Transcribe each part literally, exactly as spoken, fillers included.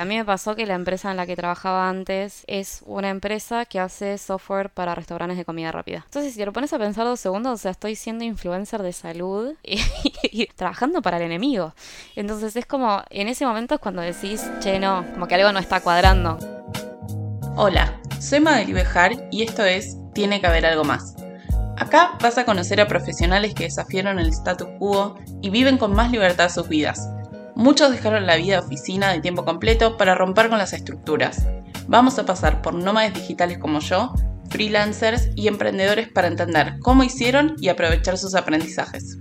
A mí me pasó que la empresa en la que trabajaba antes es una empresa que hace software para restaurantes de comida rápida. Entonces, si te lo pones a pensar dos segundos, o sea, estoy siendo influencer de salud y, y, y trabajando para el enemigo. Entonces, es como, en ese momento es cuando decís, che, no, como que algo no está cuadrando. Hola, soy Magali Bejar y esto es Tiene que haber algo más. Acá vas a conocer a profesionales que desafiaron el status quo y viven con más libertad sus vidas. Muchos dejaron la vida de oficina de tiempo completo para romper con las estructuras. Vamos a pasar por nómades digitales como yo, freelancers y emprendedores para entender cómo hicieron y aprovechar sus aprendizajes.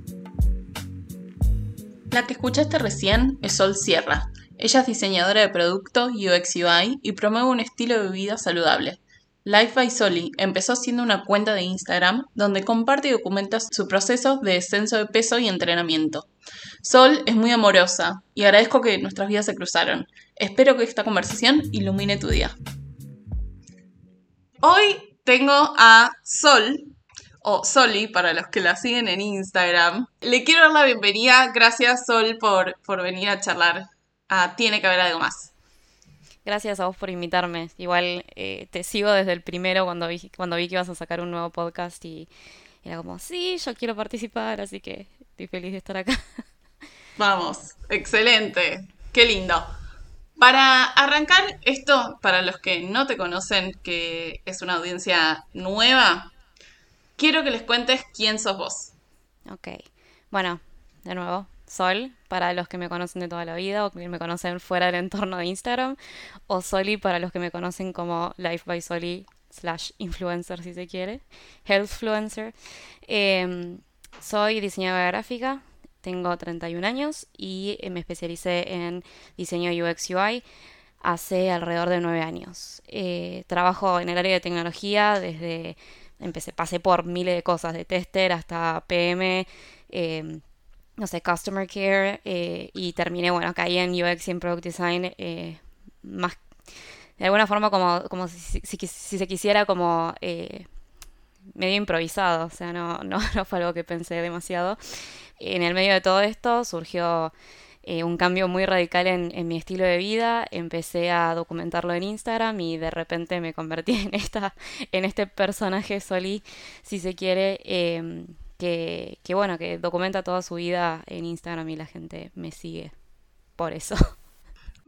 La que escuchaste recién es Sol Sierra. Ella es diseñadora de producto U X U I y promueve un estilo de vida saludable. Life by Soli empezó siendo una cuenta de Instagram donde comparte y documenta su proceso de descenso de peso y entrenamiento. Sol es muy amorosa y agradezco que nuestras vidas se cruzaron. Espero que esta conversación ilumine tu día. Hoy tengo a Sol, o Soli para los que la siguen en Instagram. Le quiero dar la bienvenida. Gracias, Sol, por, por venir a charlar. Ah, tiene que haber algo más. Gracias a vos por invitarme. Igual eh, te sigo desde el primero cuando vi, cuando vi que ibas a sacar un nuevo podcast y era como, sí, yo quiero participar, así que estoy feliz de estar acá. Vamos, excelente, qué lindo. Para arrancar esto, para los que no te conocen, que es una audiencia nueva, quiero que les cuentes quién sos vos. Ok, bueno, de nuevo, Sol, para los que me conocen de toda la vida o que me conocen fuera del entorno de Instagram, o Soli para los que me conocen como Life by Soli slash influencer, si se quiere, healthfluencer. Eh, soy diseñadora gráfica, tengo treinta y un años y me especialicé en diseño U X U I hace alrededor de nueve años. Eh, trabajo en el área de tecnología desde... Empecé, pasé por miles de cosas, de tester hasta P M, eh, no sé, Customer Care, eh, y terminé, bueno, caí en U X y en Product Design, eh, más, de alguna forma como, como si, si, si se quisiera, como eh, medio improvisado, o sea, no, no, no fue algo que pensé demasiado. En el medio de todo esto surgió eh, un cambio muy radical en, en mi estilo de vida, empecé a documentarlo en Instagram y de repente me convertí en, esta, en este personaje Soli, si se quiere, eh, Que, que bueno, que documenta toda su vida en Instagram y la gente me sigue por eso.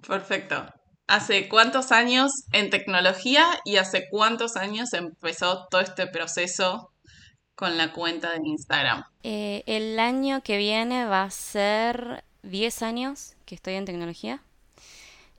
Perfecto. ¿Hace cuántos años en tecnología y hace cuántos años empezó todo este proceso con la cuenta de Instagram? Eh, el año que viene va a ser diez años que estoy en tecnología,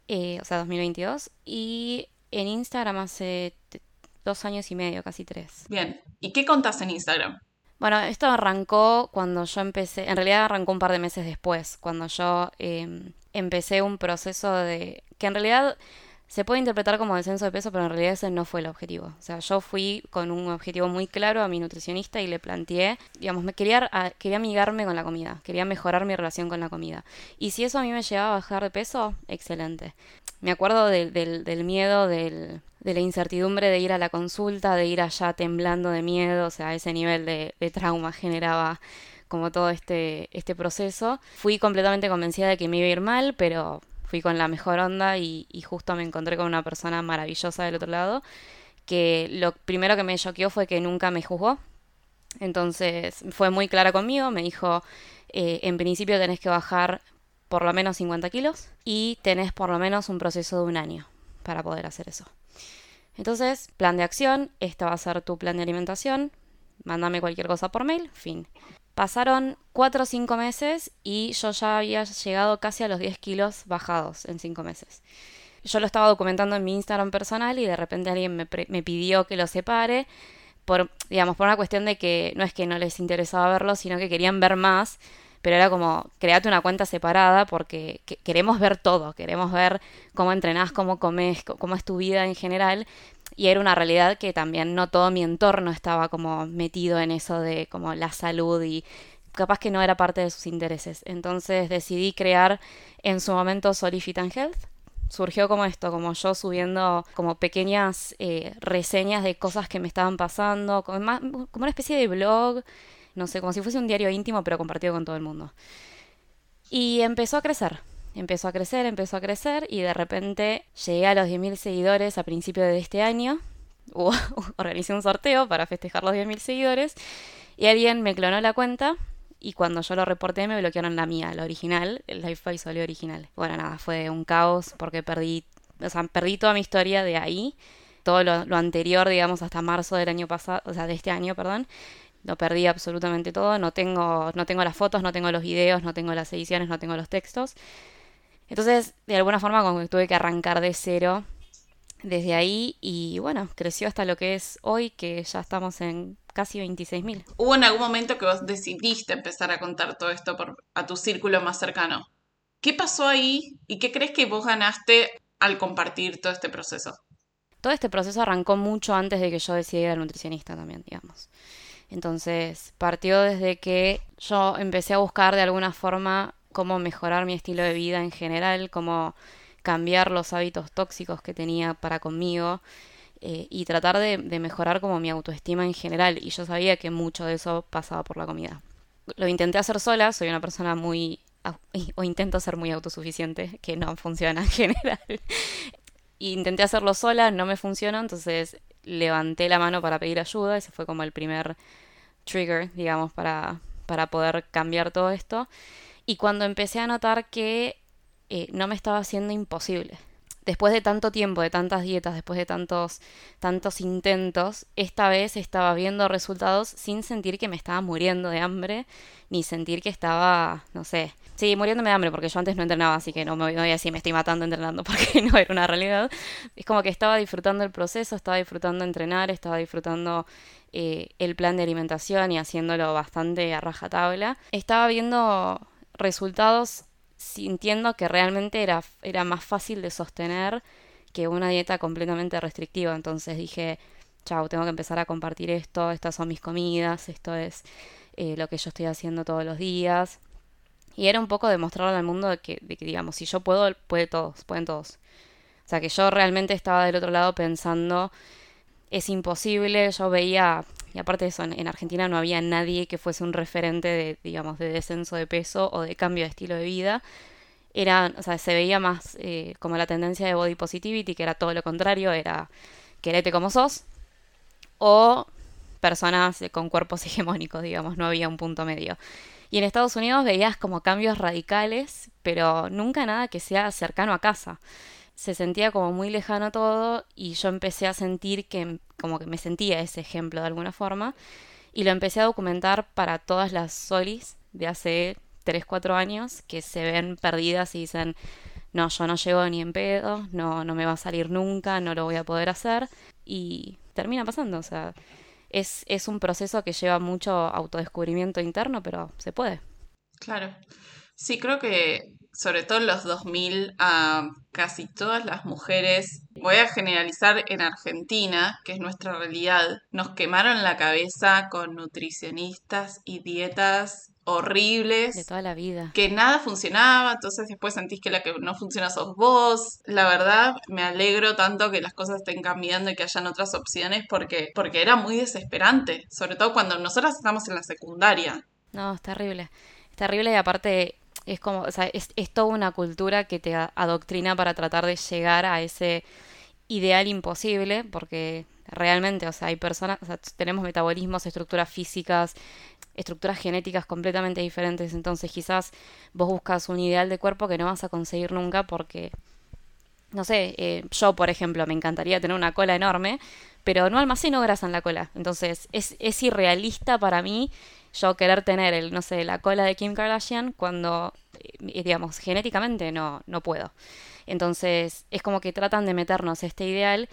eh, o sea, dos mil veintidós, y en Instagram hace t- dos años y medio, casi tres. Bien. ¿Y qué contás en Instagram? Bueno, esto arrancó cuando yo empecé, en realidad arrancó un par de meses después, cuando yo eh, empecé un proceso de, que en realidad se puede interpretar como descenso de peso, pero en realidad ese no fue el objetivo. O sea, yo fui con un objetivo muy claro a mi nutricionista y le planteé, digamos, me quería, quería amigarme con la comida, quería mejorar mi relación con la comida. Y si eso a mí me llevaba a bajar de peso, excelente. Me acuerdo de, de, del miedo, del, de la incertidumbre de ir a la consulta, de ir allá temblando de miedo, o sea, ese nivel de, de trauma generaba como todo este, este proceso. Fui completamente convencida de que me iba a ir mal, pero fui con la mejor onda y, y justo me encontré con una persona maravillosa del otro lado, que lo primero que me choqueó fue que nunca me juzgó. Entonces fue muy clara conmigo, me dijo, eh, en principio tenés que bajar por lo menos cincuenta kilos y tenés por lo menos un proceso de un año para poder hacer eso. Entonces, plan de acción, esta va a ser tu plan de alimentación, mándame cualquier cosa por mail, fin. Pasaron cuatro o cinco meses y yo ya había llegado casi a los diez kilos bajados en cinco meses. Yo lo estaba documentando en mi Instagram personal y de repente alguien me, pre- me pidió que lo separe, por, digamos, por una cuestión de que no es que no les interesaba verlo, sino que querían ver más. Pero era como, créate una cuenta separada porque que- queremos ver todo. Queremos ver cómo entrenás, cómo comés, c- cómo es tu vida en general. Y era una realidad que también no todo mi entorno estaba como metido en eso de como la salud y capaz que no era parte de sus intereses. Entonces decidí crear en su momento Soli Fit and Health. Surgió como esto, como yo subiendo como pequeñas eh, reseñas de cosas que me estaban pasando. Como, más, como una especie de blog. No sé, como si fuese un diario íntimo, pero compartido con todo el mundo. Y empezó a crecer. empezó a crecer, empezó a crecer y de repente llegué a los diez mil seguidores a principios de este año. Uh, organicé un sorteo para festejar los diez mil seguidores y alguien me clonó la cuenta y cuando yo lo reporté me bloquearon la mía, la original, el Life by Soli original. Bueno, nada, fue un caos porque perdí, o sea, perdí toda mi historia de ahí, todo lo, lo anterior, digamos, hasta marzo del año pasado, o sea, de este año, perdón. Lo perdí absolutamente todo, no tengo, no tengo las fotos, no tengo los videos, no tengo las ediciones, no tengo los textos. Entonces, de alguna forma, como que tuve que arrancar de cero desde ahí y, bueno, creció hasta lo que es hoy, que ya estamos en casi veintiséis mil. ¿Hubo en algún momento que vos decidiste empezar a contar todo esto por, a tu círculo más cercano? ¿Qué pasó ahí y qué crees que vos ganaste al compartir todo este proceso? Todo este proceso arrancó mucho antes de que yo decidiera ir al nutricionista también, digamos. Entonces, partió desde que yo empecé a buscar de alguna forma cómo mejorar mi estilo de vida en general, cómo cambiar los hábitos tóxicos que tenía para conmigo eh, y tratar de, de mejorar como mi autoestima en general. Y yo sabía que mucho de eso pasaba por la comida. Lo intenté hacer sola, soy una persona muy... o intento ser muy autosuficiente, que no funciona en general. Intenté hacerlo sola, no me funcionó, entonces levanté la mano para pedir ayuda. Ese fue como el primer trigger, digamos, para, para poder cambiar todo esto. Y cuando empecé a notar que eh, no me estaba haciendo imposible. Después de tanto tiempo, de tantas dietas, después de tantos, tantos intentos, esta vez estaba viendo resultados sin sentir que me estaba muriendo de hambre, ni sentir que estaba, no sé, sí, muriéndome de hambre, porque yo antes no entrenaba, así que no me voy a decir me estoy matando entrenando, porque no era una realidad. Es como que estaba disfrutando el proceso, estaba disfrutando entrenar, estaba disfrutando eh, el plan de alimentación y haciéndolo bastante a rajatabla. Estaba viendo resultados sintiendo que realmente era, era más fácil de sostener que una dieta completamente restrictiva. Entonces dije, chau, tengo que empezar a compartir esto, estas son mis comidas, esto es eh, lo que yo estoy haciendo todos los días. Y era un poco demostrarle al mundo de que, de que, digamos, si yo puedo, puede todos, pueden todos. O sea, que yo realmente estaba del otro lado pensando, es imposible, yo veía... Y aparte de eso, en Argentina no había nadie que fuese un referente de, digamos, de descenso de peso o de cambio de estilo de vida. Era, o sea, se veía más eh, como la tendencia de body positivity, que era todo lo contrario, era querete como sos, o personas con cuerpos hegemónicos, digamos, no había un punto medio. Y en Estados Unidos veías como cambios radicales, pero nunca nada que sea cercano a casa. Se sentía como muy lejano todo y yo empecé a sentir que como que me sentía ese ejemplo de alguna forma y lo empecé a documentar para todas las solis de hace tres, cuatro años que se ven perdidas y dicen no, yo no llego ni en pedo, no, no me va a salir nunca, no lo voy a poder hacer y termina pasando, o sea, es, es un proceso que lleva mucho autodescubrimiento interno, pero se puede. Claro, sí, creo que sobre todo en los dos mil, a casi todas las mujeres, voy a generalizar en Argentina, que es nuestra realidad, nos quemaron la cabeza con nutricionistas y dietas horribles. De toda la vida. Que nada funcionaba, entonces después sentís que la que no funciona sos vos. La verdad, me alegro tanto que las cosas estén cambiando y que hayan otras opciones, porque, porque era muy desesperante, sobre todo cuando nosotras estamos en la secundaria. No, es terrible. Es terrible y aparte... Es como, o sea, es, es toda una cultura que te adoctrina para tratar de llegar a ese ideal imposible, porque realmente, o sea, hay personas, o sea, tenemos metabolismos, estructuras físicas, estructuras genéticas completamente diferentes, entonces quizás vos buscas un ideal de cuerpo que no vas a conseguir nunca porque, no sé, eh, yo por ejemplo me encantaría tener una cola enorme, pero no almaceno grasa en la cola, entonces es, es irrealista para mí yo querer tener, el no sé, la cola de Kim Kardashian cuando, digamos, genéticamente no, no puedo. Entonces, es como que tratan de meternos este ideal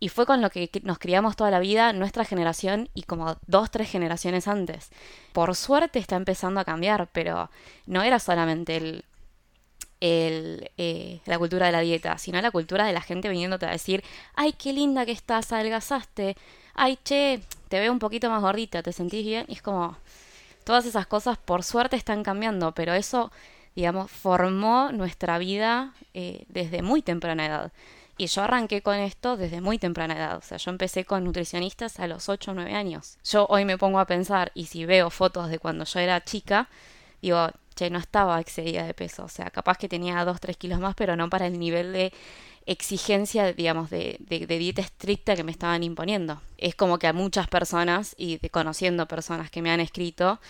y fue con lo que nos criamos toda la vida, nuestra generación y como dos, tres generaciones antes. Por suerte está empezando a cambiar, pero no era solamente el, el, eh, la cultura de la dieta, sino la cultura de la gente viniéndote a decir, ¡ay, qué linda que estás, adelgazaste! ¡Ay, che, te veo un poquito más gordita, te sentís bien! Y es como... Todas esas cosas por suerte están cambiando, pero eso, digamos, formó nuestra vida eh, desde muy temprana edad. Y yo arranqué con esto desde muy temprana edad. O sea, yo empecé con nutricionistas a los ocho o nueve años. Yo hoy me pongo a pensar, y si veo fotos de cuando yo era chica, digo, che, no estaba excedida de peso, o sea, capaz que tenía dos, tres kilos más, pero no para el nivel de exigencia, digamos, de, de, de dieta estricta que me estaban imponiendo. Es como que a muchas personas, y de, conociendo personas que me han escrito,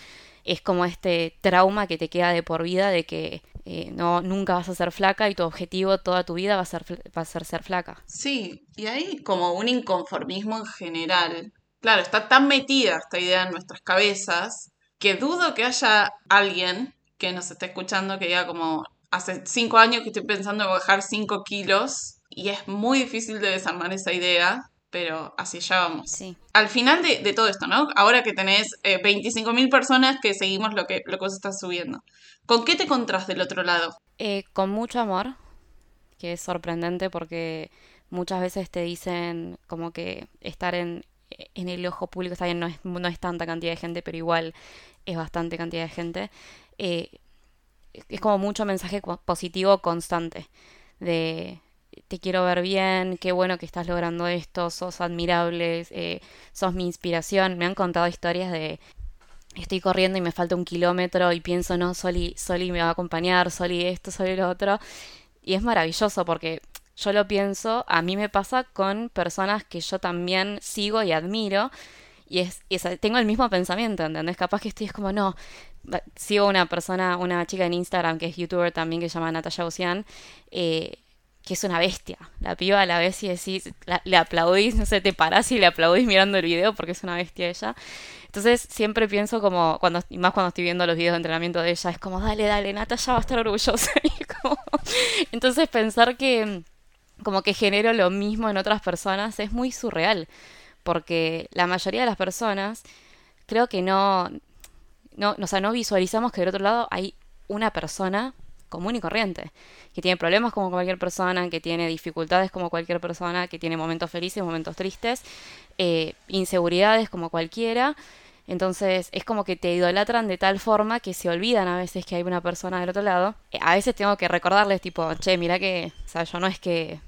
es como este trauma que te queda de por vida de que eh, no, nunca vas a ser flaca y tu objetivo toda tu vida va a ser, va a ser ser flaca. Sí, y hay como un inconformismo en general. Claro, está tan metida esta idea en nuestras cabezas que dudo que haya alguien que nos esté escuchando que diga como hace cinco años que estoy pensando en bajar cinco kilos y es muy difícil de desarmar esa idea, pero hacia allá vamos. Sí. Al final de, de todo esto, ¿no? Ahora que tenés eh, veinticinco mil personas que seguimos lo que, lo que vos estás subiendo, ¿con qué te encontrás del otro lado? Eh, con mucho amor, que es sorprendente porque muchas veces te dicen como que estar en, en el ojo público, está bien, no es, no es tanta cantidad de gente, pero igual es bastante cantidad de gente. Eh, es como mucho mensaje positivo constante de te quiero ver bien, qué bueno que estás logrando esto, sos admirable, eh, sos mi inspiración. Me han contado historias de estoy corriendo y me falta un kilómetro y pienso, no, Soli, Soli me va a acompañar, Soli esto, Soli lo otro. Y es maravilloso porque yo lo pienso, a mí me pasa con personas que yo también sigo y admiro. Y es, es, tengo el mismo pensamiento, ¿entendés? Capaz que estoy es como, no, sigo una persona, una chica en Instagram que es youtuber también que se llama Natalia Ocean, eh, que es una bestia. La piba la ves y decís, la, le aplaudís, no sé, te parás y le aplaudís mirando el video porque es una bestia ella. Entonces siempre pienso como, cuando y más cuando estoy viendo los videos de entrenamiento de ella, es como, dale, dale, Natalia va a estar orgullosa. Y como... Entonces pensar que como que genero lo mismo en otras personas es muy surreal. Porque la mayoría de las personas creo que no, no, o sea, no visualizamos que del otro lado hay una persona común y corriente, que tiene problemas como cualquier persona, que tiene dificultades como cualquier persona, que tiene momentos felices, momentos tristes, eh, inseguridades como cualquiera. Entonces es como que te idolatran de tal forma que se olvidan a veces que hay una persona del otro lado. A veces tengo que recordarles tipo, che, mirá que, o sea, yo no es que,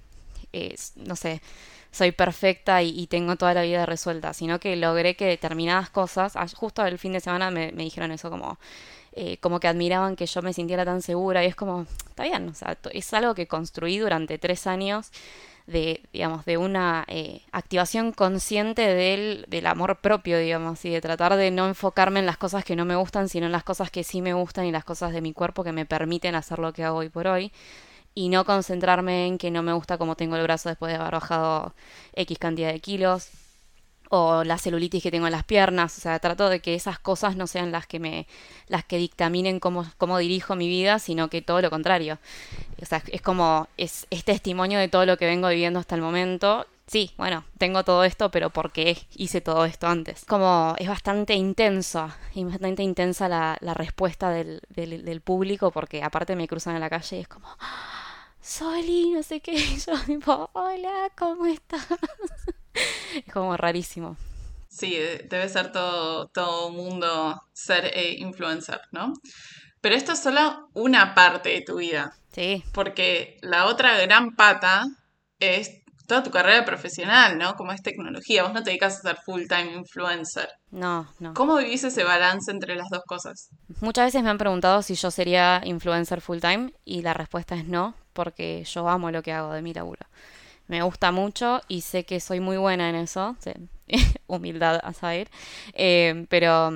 eh, no sé... soy perfecta y, y tengo toda la vida resuelta, sino que logré que determinadas cosas, justo el fin de semana me, me dijeron eso, como eh, como que admiraban que yo me sintiera tan segura, y es como, está bien, o sea, es algo que construí durante tres años de, digamos, de una eh, activación consciente del, del amor propio, digamos, y de tratar de no enfocarme en las cosas que no me gustan, sino en las cosas que sí me gustan y las cosas de mi cuerpo que me permiten hacer lo que hago hoy por hoy. Y no concentrarme en que no me gusta cómo tengo el brazo después de haber bajado X cantidad de kilos. O la celulitis que tengo en las piernas. O sea, trato de que esas cosas no sean las que me las que dictaminen cómo, cómo dirijo mi vida, sino que todo lo contrario. O sea, es como, es, es testimonio de todo lo que vengo viviendo hasta el momento. Sí, bueno, tengo todo esto, pero ¿por qué hice todo esto antes? Como es bastante intenso, es bastante intensa la, la respuesta del, del, del público, porque aparte me cruzan en la calle y es como... Soli, no sé qué, y yo tipo, hola, ¿cómo estás? Es como rarísimo. Sí, debe ser todo, todo mundo ser eh, influencer, ¿no? Pero esto es solo una parte de tu vida. Sí. Porque la otra gran pata es toda tu carrera profesional, ¿no? Como es tecnología, vos no te dedicas a ser full-time influencer. No, no. ¿Cómo vivís ese balance entre las dos cosas? Muchas veces me han preguntado si yo sería influencer full-time y la respuesta es no, porque yo amo lo que hago de mi laburo. Me gusta mucho y sé que soy muy buena en eso. Sí. Humildad a saber. Eh, pero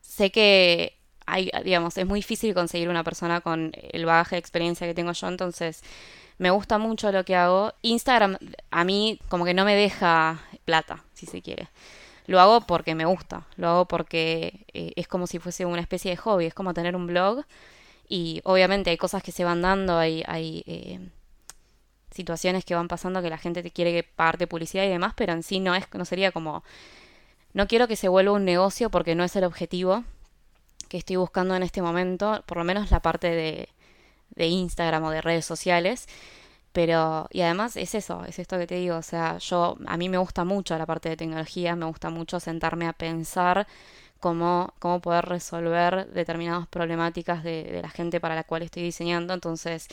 sé que hay, digamos, es muy difícil conseguir una persona con el bagaje de experiencia que tengo yo, entonces... Me gusta mucho lo que hago. Instagram a mí como que no me deja plata, si se quiere. Lo hago porque me gusta. Lo hago porque eh, es como si fuese una especie de hobby. Es como tener un blog. Y obviamente hay cosas que se van dando. Hay, hay eh, situaciones que van pasando que la gente te quiere pagarte publicidad y demás. Pero en sí no, es, no sería como... No quiero que se vuelva un negocio porque no es el objetivo que estoy buscando en este momento. Por lo menos la parte de... de Instagram o de redes sociales, pero, y además es eso, es esto que te digo, o sea, yo, a mí me gusta mucho la parte de tecnología, me gusta mucho sentarme a pensar cómo, cómo poder resolver determinadas problemáticas de, de la gente para la cual estoy diseñando, entonces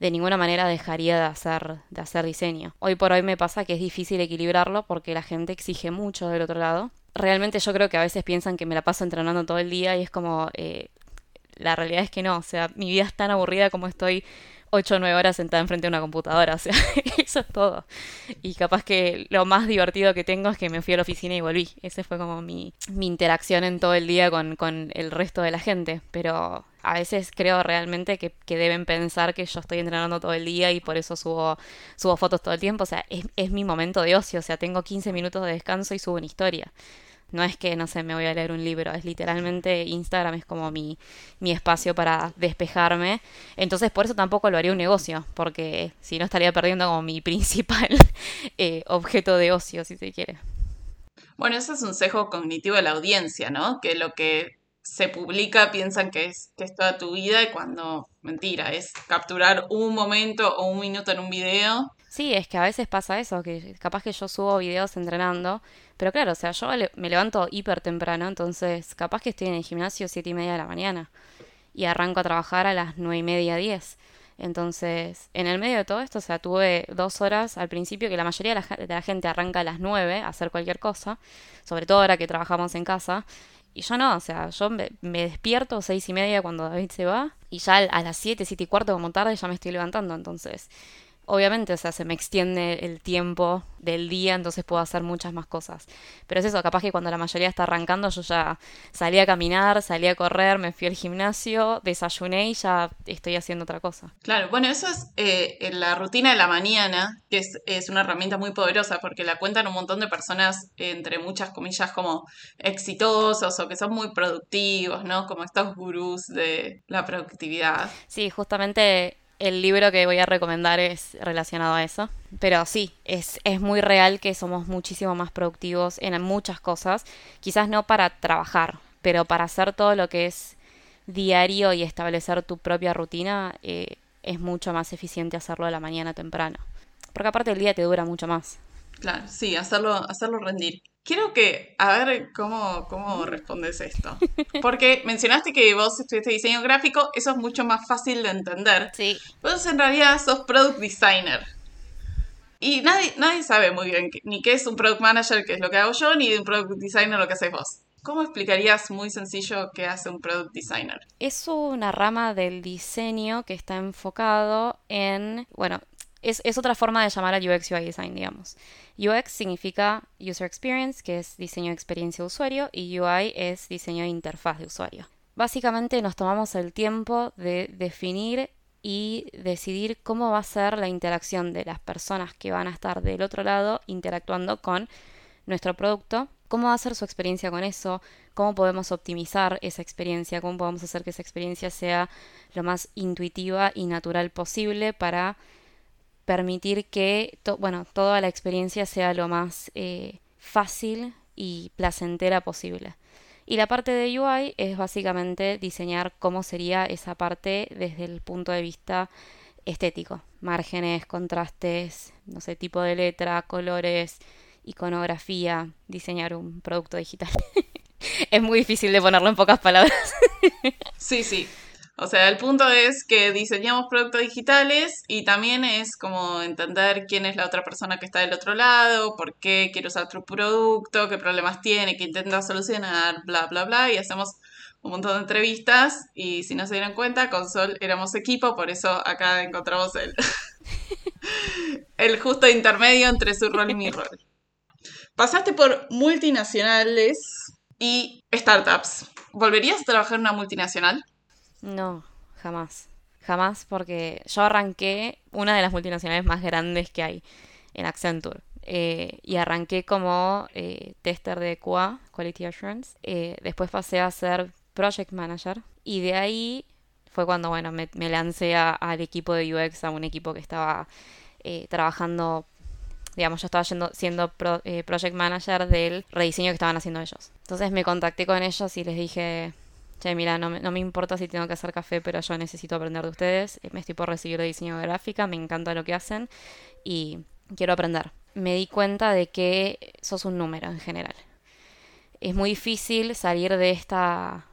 de ninguna manera dejaría de hacer, de hacer diseño. Hoy por hoy me pasa que es difícil equilibrarlo porque la gente exige mucho del otro lado. Realmente yo creo que a veces piensan que me la paso entrenando todo el día y es como... Eh, la realidad es que no, o sea, mi vida es tan aburrida como estoy ocho o nueve horas sentada enfrente de una computadora, o sea, eso es todo. Y capaz que lo más divertido que tengo es que me fui a la oficina y volví. Ese fue como mi, mi interacción en todo el día con, con el resto de la gente, pero a veces creo realmente que, que deben pensar que yo estoy entrenando todo el día y por eso subo, subo fotos todo el tiempo, o sea, es, es mi momento de ocio, o sea, tengo quince minutos de descanso y subo una historia. No es que, no sé, me voy a leer un libro, es literalmente Instagram es como mi, mi espacio para despejarme. Entonces por eso tampoco lo haría un negocio, porque si no estaría perdiendo como mi principal eh, objeto de ocio, si se quiere. Bueno, ese es un sesgo cognitivo de la audiencia, ¿no? Que lo que se publica piensan que es, que es toda tu vida y cuando, mentira, es capturar un momento o un minuto en un video. Sí, es que a veces pasa eso, que capaz que yo subo videos entrenando, pero claro, o sea, yo me levanto hiper temprano, entonces capaz que estoy en el gimnasio siete y media de la mañana y arranco a trabajar a las nueve y media, diez. Entonces, en el medio de todo esto, o sea, tuve dos horas al principio, que la mayoría de la, de la gente arranca a las nueve a hacer cualquier cosa, sobre todo ahora que trabajamos en casa. Y yo no, o sea, yo me, me despierto seis y media cuando David se va y ya a las siete, siete y cuarto como tarde ya me estoy levantando, entonces... Obviamente, o sea, se me extiende el tiempo del día, entonces puedo hacer muchas más cosas. Pero es eso, capaz que cuando la mayoría está arrancando, yo ya salí a caminar, salí a correr, me fui al gimnasio, desayuné y ya estoy haciendo otra cosa. Claro, bueno, eso es eh, la rutina de la mañana, que es, es una herramienta muy poderosa porque la cuentan un montón de personas, entre muchas comillas, como exitosos o que son muy productivos, ¿no? Como estos gurús de la productividad. Sí, justamente... El libro que voy a recomendar es relacionado a eso. Pero sí, es, es muy real que somos muchísimo más productivos en muchas cosas. Quizás no para trabajar, pero para hacer todo lo que es diario y establecer tu propia rutina, eh, es mucho más eficiente hacerlo a la mañana temprano. Porque aparte el día te dura mucho más. Claro, sí, hacerlo, hacerlo rendir. Quiero que, a ver cómo, cómo respondes esto. Porque mencionaste que vos estudiaste diseño gráfico, eso es mucho más fácil de entender. Sí. Vos en realidad sos product designer. Y nadie, nadie sabe muy bien que, ni qué es un product manager, que es lo que hago yo, ni un product designer, lo que haces vos. ¿Cómo explicarías muy sencillo qué hace un product designer? Es una rama del diseño que está enfocado en, bueno... Es, es otra forma de llamar a U X U I Design, digamos. U X significa User Experience, que es diseño de experiencia de usuario, y U I es diseño de interfaz de usuario. Básicamente nos tomamos el tiempo de definir y decidir cómo va a ser la interacción de las personas que van a estar del otro lado interactuando con nuestro producto, cómo va a ser su experiencia con eso, cómo podemos optimizar esa experiencia, cómo podemos hacer que esa experiencia sea lo más intuitiva y natural posible para... permitir que to- bueno, toda la experiencia sea lo más eh, fácil y placentera posible. Y la parte de U I es básicamente diseñar cómo sería esa parte desde el punto de vista estético. Márgenes, contrastes, no sé, tipo de letra, colores, iconografía, diseñar un producto digital. Es muy difícil de ponerlo en pocas palabras. Sí, sí. O sea, el punto es que diseñamos productos digitales y también es como entender quién es la otra persona que está del otro lado, por qué quiere usar tu producto, qué problemas tiene, qué intenta solucionar, bla, bla, bla. Y hacemos un montón de entrevistas y si no se dieron cuenta, con Sol éramos equipo, por eso acá encontramos el, el justo intermedio entre su rol y mi rol. Pasaste por multinacionales y startups. ¿Volverías a trabajar en una multinacional? No, jamás. Jamás, porque yo arranqué una de las multinacionales más grandes que hay, en Accenture. Eh, y arranqué como eh, tester de Q A, Quality Assurance. Eh, después pasé a ser Project Manager. Y de ahí fue cuando, bueno, me, me lancé a, al equipo de U X, a un equipo que estaba eh, trabajando... Digamos, yo estaba yendo, siendo pro, eh, Project Manager del rediseño que estaban haciendo ellos. Entonces me contacté con ellos y les dije... Che, mira, no me, no me importa si tengo que hacer café, pero yo necesito aprender de ustedes. Me estoy por recibir de diseño gráfica, me encanta lo que hacen y quiero aprender. Me di cuenta de que sos un número en general. Es muy difícil salir de esta,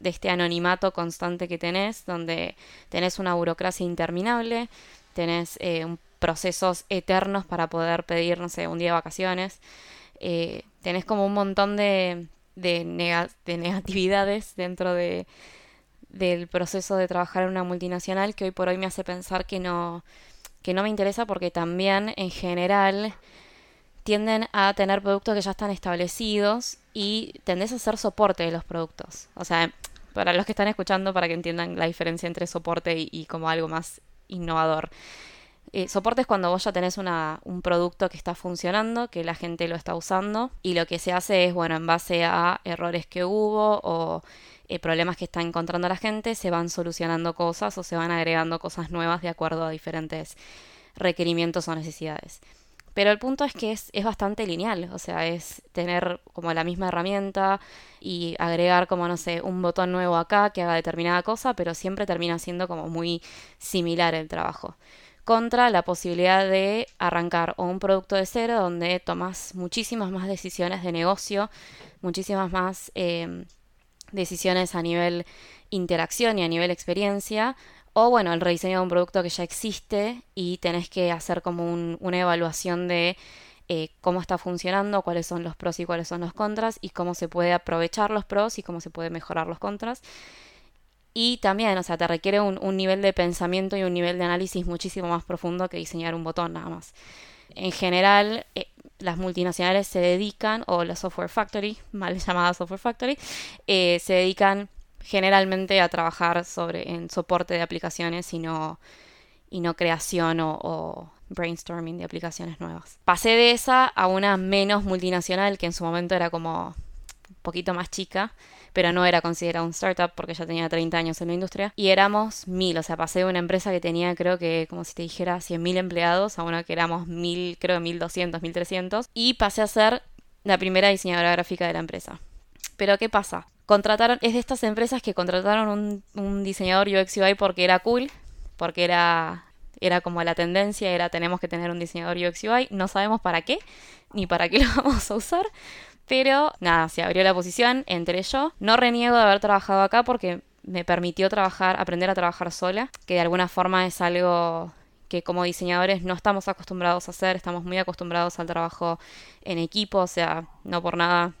de este anonimato constante que tenés, donde tenés una burocracia interminable, tenés eh, procesos eternos para poder pedir, no sé, un día de vacaciones. Eh, tenés como un montón de... De, neg- de negatividades dentro de, del proceso de trabajar en una multinacional que hoy por hoy me hace pensar que no, que no me interesa, porque también en general tienden a tener productos que ya están establecidos y tendés a hacer soporte de los productos. O sea, para los que están escuchando, para que entiendan la diferencia entre soporte y, y como algo más innovador. Eh, soporte es cuando vos ya tenés una, un producto que está funcionando, que la gente lo está usando, y lo que se hace es, bueno, en base a errores que hubo o eh, problemas que está encontrando la gente, se van solucionando cosas o se van agregando cosas nuevas de acuerdo a diferentes requerimientos o necesidades. Pero el punto es que es, es bastante lineal, o sea, es tener como la misma herramienta y agregar como, no sé, un botón nuevo acá que haga determinada cosa, pero siempre termina siendo como muy similar el trabajo. Contra la posibilidad de arrancar o un producto de cero donde tomas muchísimas más decisiones de negocio, muchísimas más eh, decisiones a nivel interacción y a nivel experiencia. O bueno, el rediseño de un producto que ya existe y tenés que hacer como un, una evaluación de eh, cómo está funcionando, cuáles son los pros y cuáles son los contras, y cómo se puede aprovechar los pros y cómo se puede mejorar los contras. Y también, o sea, te requiere un, un nivel de pensamiento y un nivel de análisis muchísimo más profundo que diseñar un botón nada más. En general, eh, las multinacionales se dedican, o las software factory, mal llamadas software factory, eh, se dedican generalmente a trabajar sobre en soporte de aplicaciones y no, y no creación o, o brainstorming de aplicaciones nuevas. Pasé de esa a una menos multinacional, que en su momento era como un poquito más chica, pero no era considerada un startup porque ya tenía treinta años en la industria. Y éramos mil, o sea, pasé de una empresa que tenía, creo que como si te dijera cien mil empleados, a una que éramos mil, creo mil doscientos, mil trescientos. Y pasé a ser la primera diseñadora gráfica de la empresa. Pero ¿qué pasa? Contrataron, es de estas empresas que contrataron un, un diseñador U X U I porque era cool, porque era, era como la tendencia, era tenemos que tener un diseñador U X U I, no sabemos para qué, ni para qué lo vamos a usar, pero nada, se abrió la posición, entré yo. No reniego de haber trabajado acá porque me permitió trabajar, aprender a trabajar sola, que de alguna forma es algo que como diseñadores no estamos acostumbrados a hacer, estamos muy acostumbrados al trabajo en equipo, o sea, no por nada.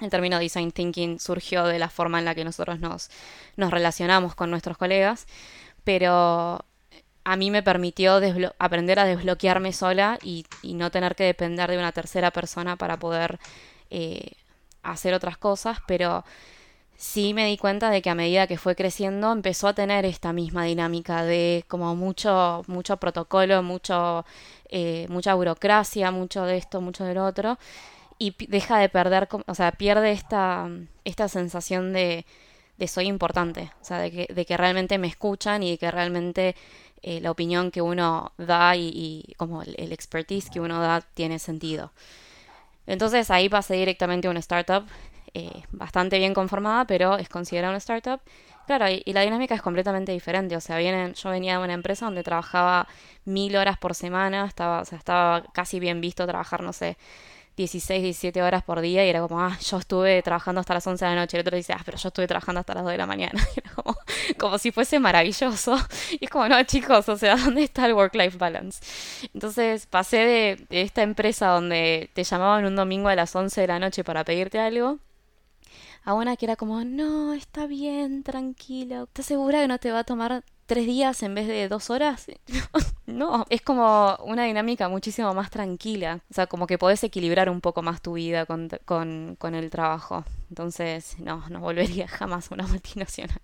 El término design thinking surgió de la forma en la que nosotros nos, nos relacionamos con nuestros colegas, pero a mí me permitió desblo- aprender a desbloquearme sola y, y no tener que depender de una tercera persona para poder eh, hacer otras cosas, pero sí me di cuenta de que a medida que fue creciendo empezó a tener esta misma dinámica de como mucho, mucho protocolo, mucho, eh, mucha burocracia, mucho de esto, mucho del otro. Y deja de perder, o sea, pierde esta, esta sensación de, de soy importante, o sea, de que, de que realmente me escuchan y de que realmente eh, la opinión que uno da y, y como el, el expertise que uno da tiene sentido. Entonces ahí pasé directamente a una startup eh, bastante bien conformada, pero es considerada una startup. Claro, y, y la dinámica es completamente diferente, o sea, vienen, yo venía de una empresa donde trabajaba mil horas por semana, estaba, o sea, estaba casi bien visto trabajar, no sé, dieciséis, diecisiete horas por día, y era como, ah, yo estuve trabajando hasta las once de la noche, y el otro dice, ah, pero yo estuve trabajando hasta las dos de la mañana, era como, como si fuese maravilloso, y es como, no chicos, o sea, ¿dónde está el work-life balance? Entonces pasé de, de esta empresa donde te llamaban un domingo a las once de la noche para pedirte algo, a una que era como, no, está bien, tranquilo, ¿estás segura que no te va a tomar tres días en vez de dos horas? No, es como una dinámica muchísimo más tranquila. O sea, como que podés equilibrar un poco más tu vida con, con, con el trabajo. Entonces, no, no volvería jamás a una multinacional.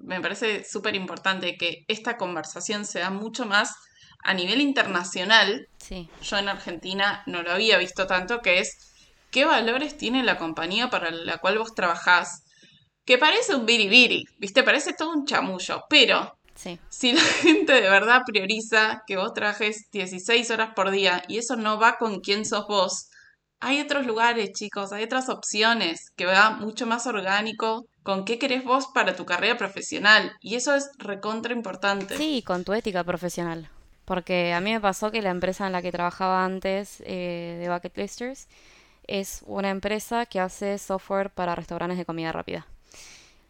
Me parece súper importante que esta conversación se da mucho más a nivel internacional. Sí. Yo en Argentina no lo había visto tanto, que es qué valores tiene la compañía para la cual vos trabajás. Que parece un biribiri, ¿viste? Parece todo un chamullo, pero... Sí. Si la gente de verdad prioriza que vos trabajes dieciséis horas por día y eso no va con quién sos vos, hay otros lugares, chicos, hay otras opciones que va mucho más orgánico con qué querés vos para tu carrera profesional, y eso es recontra importante. Sí, con tu ética profesional, porque a mí me pasó que la empresa en la que trabajaba antes eh, de Bucket Listers es una empresa que hace software para restaurantes de comida rápida.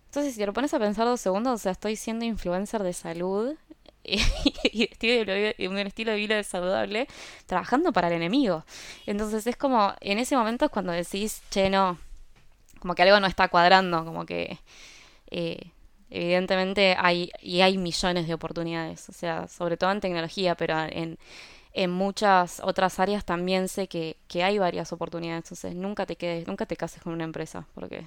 Entonces, si te lo pones a pensar dos segundos, o sea, estoy siendo influencer de salud y, y estoy de, de un estilo de vida saludable trabajando para el enemigo. Entonces, es como, en ese momento es cuando decís, che, no, como que algo no está cuadrando, como que eh, Evidentemente hay, y hay millones de oportunidades, o sea, sobre todo en tecnología, pero en, en muchas otras áreas también sé que, que hay varias oportunidades, entonces nunca te quedes, nunca te cases con una empresa, porque...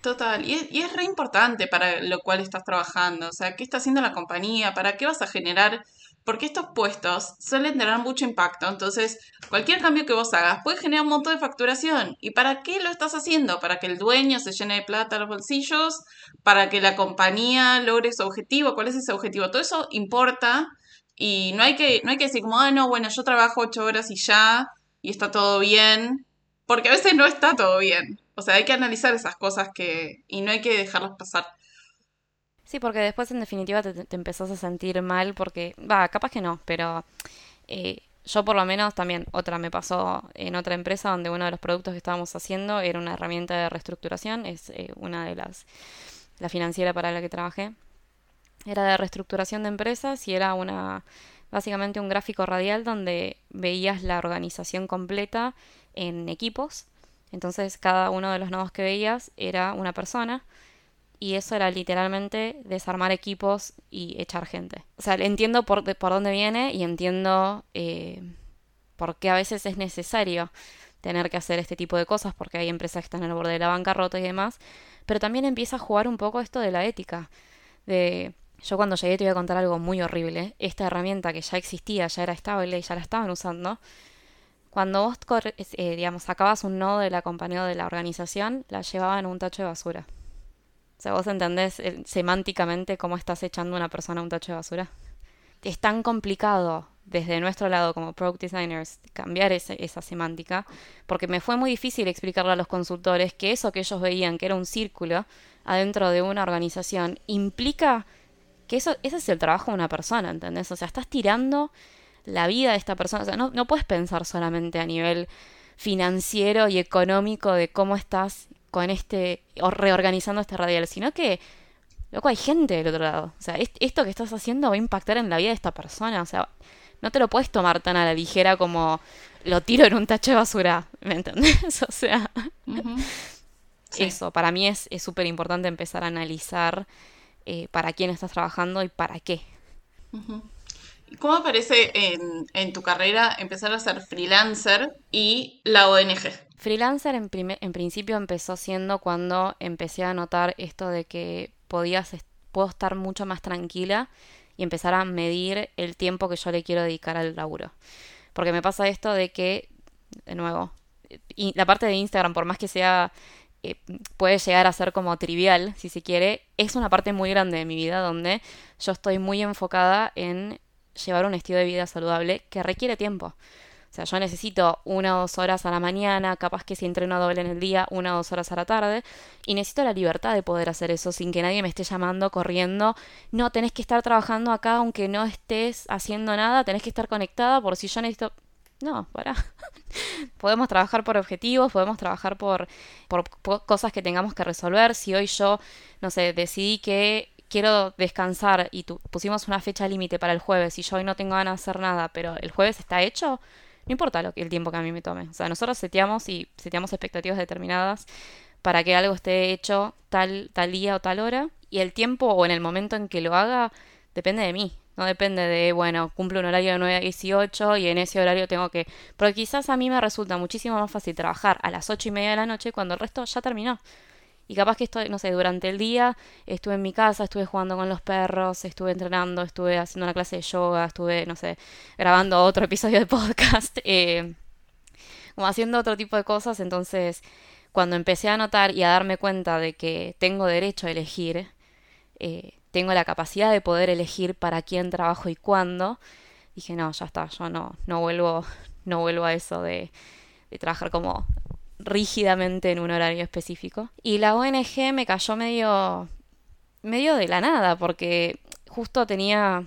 Total, y es, y es re importante para lo cual estás trabajando, o sea, qué está haciendo la compañía, para qué vas a generar, porque estos puestos suelen tener mucho impacto, entonces cualquier cambio que vos hagas puede generar un montón de facturación, ¿y para qué lo estás haciendo? Para que el dueño se llene de plata a los bolsillos, para que la compañía logre su objetivo, ¿cuál es ese objetivo? Todo eso importa, y no hay que, no hay que decir como, ah, no, bueno, yo trabajo ocho horas y ya, y está todo bien, porque a veces no está todo bien. O sea, hay que analizar esas cosas que y no hay que dejarlas pasar. Sí, porque después en definitiva te, te empezás a sentir mal porque, va, capaz que no, pero eh, yo por lo menos también, otra me pasó en otra empresa donde uno de los productos que estábamos haciendo era una herramienta de reestructuración, es eh, una de las, la financiera para la que trabajé, era de reestructuración de empresas y era una... básicamente un gráfico radial donde veías la organización completa en equipos. Entonces cada uno de los nodos que veías era una persona y eso era literalmente desarmar equipos y echar gente. O sea, entiendo por, por dónde viene y entiendo eh, por qué a veces es necesario tener que hacer este tipo de cosas porque hay empresas que están al borde de la bancarrota y demás, pero también empieza a jugar un poco esto de la ética, de... Yo cuando llegué te voy a contar algo muy horrible. Esta herramienta que ya existía, ya era estable y ya la estaban usando. Cuando vos, eh, digamos, sacabas un nodo de la compañía o de la organización, la llevaban a un tacho de basura. O sea, vos entendés eh, semánticamente cómo estás echando una persona a un tacho de basura. Es tan complicado desde nuestro lado como product designers cambiar ese, esa semántica, porque me fue muy difícil explicarle a los consultores que eso que ellos veían, que era un círculo adentro de una organización, implica... que eso, ese es el trabajo de una persona, ¿entendés? O sea, estás tirando la vida de esta persona. O sea, no, no puedes pensar solamente a nivel financiero y económico de cómo estás con este o reorganizando este radial, sino que, loco, hay gente del otro lado. O sea, es, esto que estás haciendo va a impactar en la vida de esta persona. O sea, no te lo puedes tomar tan a la ligera como lo tiro en un tacho de basura, ¿me entendés? O sea, uh-huh. Sí. Eso, para mí es súper importante empezar a analizar... Eh, para quién estás trabajando y para qué. ¿Cómo aparece en, en tu carrera empezar a ser freelancer y la O N G? Freelancer en, prime, en principio empezó siendo cuando empecé a notar esto de que podías, puedo estar mucho más tranquila y empezar a medir el tiempo que yo le quiero dedicar al laburo. Porque me pasa esto de que, de nuevo, y la parte de Instagram, por más que sea... puede llegar a ser como trivial, si se quiere, es una parte muy grande de mi vida donde yo estoy muy enfocada en llevar un estilo de vida saludable que requiere tiempo. O sea, yo necesito una o dos horas a la mañana, capaz que si entreno doble en el día, una o dos horas a la tarde, y necesito la libertad de poder hacer eso sin que nadie me esté llamando, corriendo. No, tenés que estar trabajando acá aunque no estés haciendo nada, tenés que estar conectada por si yo necesito... No, para. Podemos trabajar por objetivos, podemos trabajar por, por, por cosas que tengamos que resolver. Si hoy yo, no sé, decidí que quiero descansar y tu, pusimos una fecha límite para el jueves y yo hoy no tengo ganas de hacer nada, pero el jueves está hecho, no importa lo, el tiempo que a mí me tome. O sea, nosotros seteamos y seteamos expectativas determinadas para que algo esté hecho tal, tal día o tal hora y el tiempo o en el momento en que lo haga depende de mí. No depende de, bueno, cumplo un horario de nueve a dieciocho y en ese horario tengo que... Pero quizás a mí me resulta muchísimo más fácil trabajar a las ocho y media de la noche cuando el resto ya terminó. Y capaz que estoy, no sé, durante el día estuve en mi casa, estuve jugando con los perros, estuve entrenando, estuve haciendo una clase de yoga, estuve, no sé, grabando otro episodio de podcast, eh, como haciendo otro tipo de cosas. Entonces, cuando empecé a notar y a darme cuenta de que tengo derecho a elegir... Eh, tengo la capacidad de poder elegir para quién trabajo y cuándo, dije, no, ya está, yo no, no vuelvo, no vuelvo a eso de, de trabajar como rígidamente en un horario específico. Y la O N G me cayó medio, medio de la nada, porque justo tenía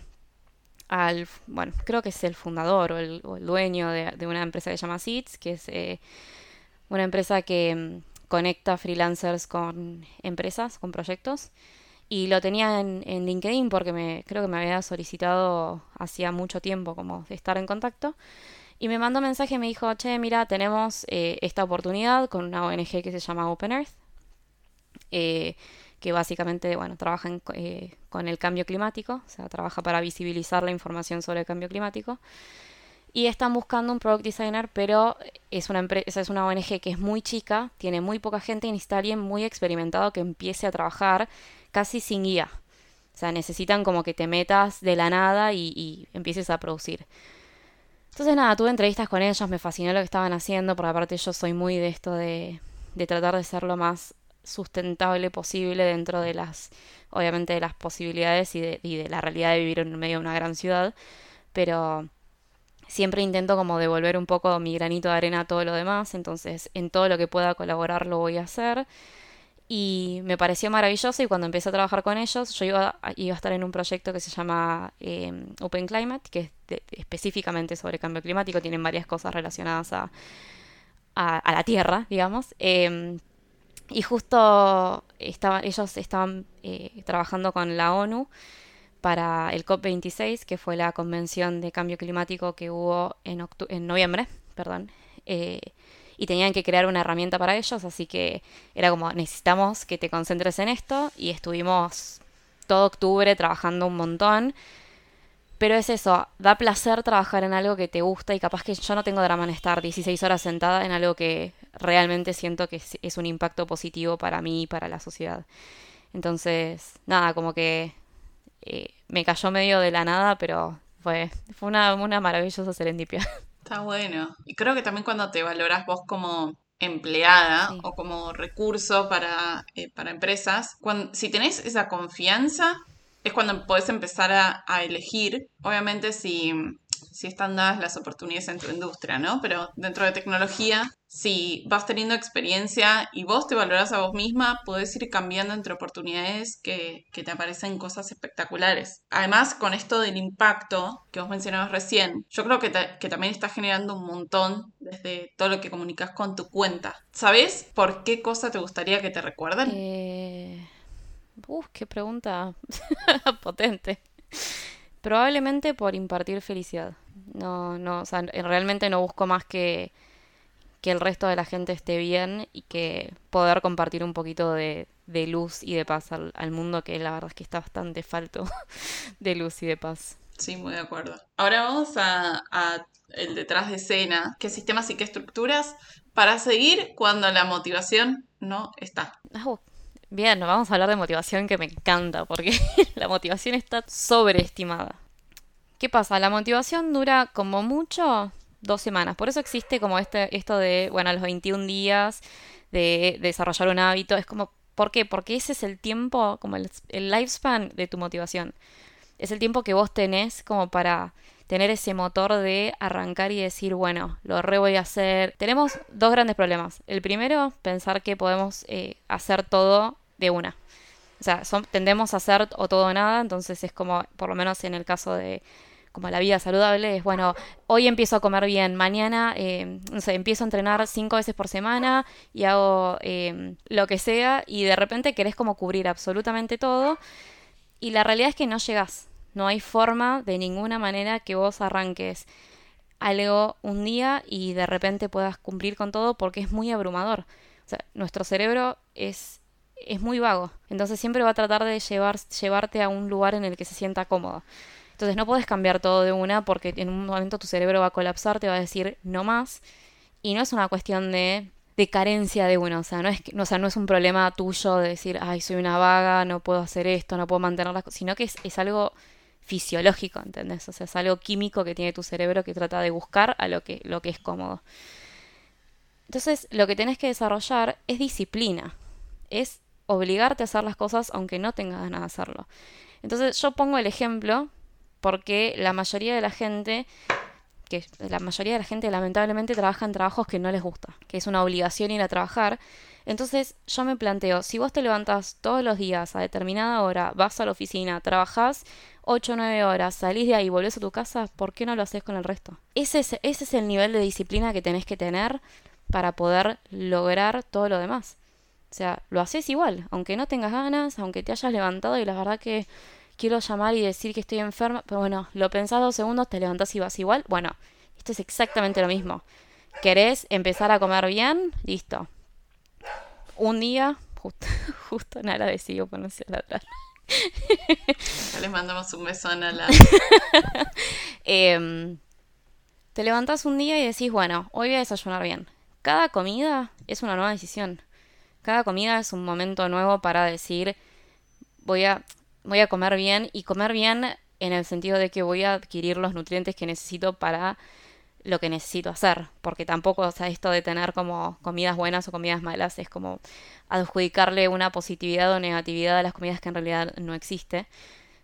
al, bueno, creo que es el fundador o el, o el dueño de, de una empresa que se llama Seeds, que es eh, una empresa que conecta freelancers con empresas, con proyectos. Y lo tenía en, en LinkedIn porque me creo que me había solicitado hacía mucho tiempo como estar en contacto. Y me mandó un mensaje y me dijo, che, mira, tenemos eh, esta oportunidad con una O N G que se llama Open Earth. Eh, que básicamente, bueno, trabajan eh, con el cambio climático, o sea, trabaja para visibilizar la información sobre el cambio climático. Y están buscando un product designer, pero es una empresa, es una O N G que es muy chica, tiene muy poca gente y necesita alguien muy experimentado que empiece a trabajar casi sin guía. O sea, necesitan como que te metas de la nada y, y empieces a producir. Entonces nada, tuve entrevistas con ellos, me fascinó lo que estaban haciendo, porque aparte yo soy muy de esto de, de tratar de ser lo más sustentable posible dentro de las, obviamente, de las posibilidades y de, y de la realidad de vivir en medio de una gran ciudad, pero siempre intento como devolver un poco mi granito de arena a todo lo demás, entonces en todo lo que pueda colaborar lo voy a hacer. Y me pareció maravilloso, y cuando empecé a trabajar con ellos, yo iba a, iba a estar en un proyecto que se llama eh, Open Climate, que es de, específicamente sobre cambio climático, tienen varias cosas relacionadas a, a, a la Tierra, digamos. Eh, y justo estaba, ellos estaban eh, trabajando con la ONU, para el COP veintiséis, que fue la convención de cambio climático que hubo en, octu- en noviembre, perdón, eh, y tenían que crear una herramienta para ellos, así que era como, necesitamos que te concentres en esto, y estuvimos todo octubre trabajando un montón, pero es eso, da placer trabajar en algo que te gusta, y capaz que yo no tengo drama en estar dieciséis horas sentada en algo que realmente siento que es, es un impacto positivo para mí y para la sociedad. Entonces, nada, como que Eh, me cayó medio de la nada, pero fue, fue una, una maravillosa serendipia. Está bueno. Y creo que también cuando te valorás vos como empleada, sí, o como recurso para, eh, para empresas, cuando, si tenés esa confianza, es cuando podés empezar a, a elegir. Obviamente si, si están dadas las oportunidades en tu industria, ¿no? Pero dentro de tecnología, si vas teniendo experiencia y vos te valorás a vos misma, podés ir cambiando entre oportunidades que, que te aparecen cosas espectaculares. Además, con esto del impacto que vos mencionabas recién, yo creo que, ta- que también estás generando un montón desde todo lo que comunicas con tu cuenta. ¿Sabés por qué cosa te gustaría que te recuerden? Eh... Uf, qué pregunta potente. Probablemente por impartir felicidad. No, no, o sea, realmente no busco más que... que el resto de la gente esté bien y que poder compartir un poquito de, de luz y de paz al, al mundo, que la verdad es que está bastante falto de luz y de paz. Sí, muy de acuerdo. Ahora vamos a, a el detrás de escena. ¿Qué sistemas y qué estructuras para seguir cuando la motivación no está? Oh, bien, vamos a hablar de motivación, que me encanta, porque la motivación está sobreestimada. ¿Qué pasa? La motivación dura como mucho dos semanas. Por eso existe como este esto de, bueno, los veintiún días de, de desarrollar un hábito. Es como, ¿por qué? Porque ese es el tiempo, como el, el lifespan de tu motivación. Es el tiempo que vos tenés como para tener ese motor de arrancar y decir, bueno, lo re voy a hacer. Tenemos dos grandes problemas. El primero, pensar que podemos eh, hacer todo de una. O sea, son, tendemos a hacer o todo o nada, entonces es como, por lo menos en el caso de como la vida saludable, es bueno, hoy empiezo a comer bien, mañana, eh, no sé, empiezo a entrenar cinco veces por semana y hago eh, lo que sea, y de repente querés como cubrir absolutamente todo, y la realidad es que no llegás, no hay forma de ninguna manera que vos arranques algo un día y de repente puedas cumplir con todo, porque es muy abrumador. O sea, nuestro cerebro es, es muy vago, entonces siempre va a tratar de llevar, llevarte a un lugar en el que se sienta cómodo. Entonces no podés cambiar todo de una, porque en un momento tu cerebro va a colapsar, te va a decir no más. Y no es una cuestión de, de carencia de uno. O sea, no es, o sea, no es un problema tuyo de decir, ay, soy una vaga, no puedo hacer esto, no puedo mantener las cosas. Sino que es, es algo fisiológico, ¿entendés? O sea, es algo químico que tiene tu cerebro, que trata de buscar a lo que, lo que es cómodo. Entonces lo que tenés que desarrollar es disciplina. Es obligarte a hacer las cosas aunque no tengas ganas de hacerlo. Entonces yo pongo el ejemplo, porque la mayoría de la gente, que la mayoría de la gente lamentablemente trabaja en trabajos que no les gusta, que es una obligación ir a trabajar. Entonces yo me planteo, si vos te levantás todos los días a determinada hora, vas a la oficina, trabajás ocho o nueve horas, salís de ahí y volvés a tu casa, ¿por qué no lo hacés con el resto? Ese es, ese es el nivel de disciplina que tenés que tener para poder lograr todo lo demás. O sea, lo hacés igual, aunque no tengas ganas, aunque te hayas levantado y la verdad que quiero llamar y decir que estoy enferma, pero bueno, lo pensás dos segundos, te levantás y vas igual. Bueno, esto es exactamente lo mismo. ¿Querés empezar a comer bien? Listo. Un día, Justo, justo Nara decidió ponerse a ladrar. Les mandamos un beso a Nala. eh, Te levantás un día y decís, bueno, hoy voy a desayunar bien. Cada comida es una nueva decisión. Cada comida es un momento nuevo para decir, voy a, voy a comer bien. Y comer bien en el sentido de que voy a adquirir los nutrientes que necesito para lo que necesito hacer. Porque tampoco, o sea, esto de tener como comidas buenas o comidas malas es como adjudicarle una positividad o negatividad a las comidas que en realidad no existe.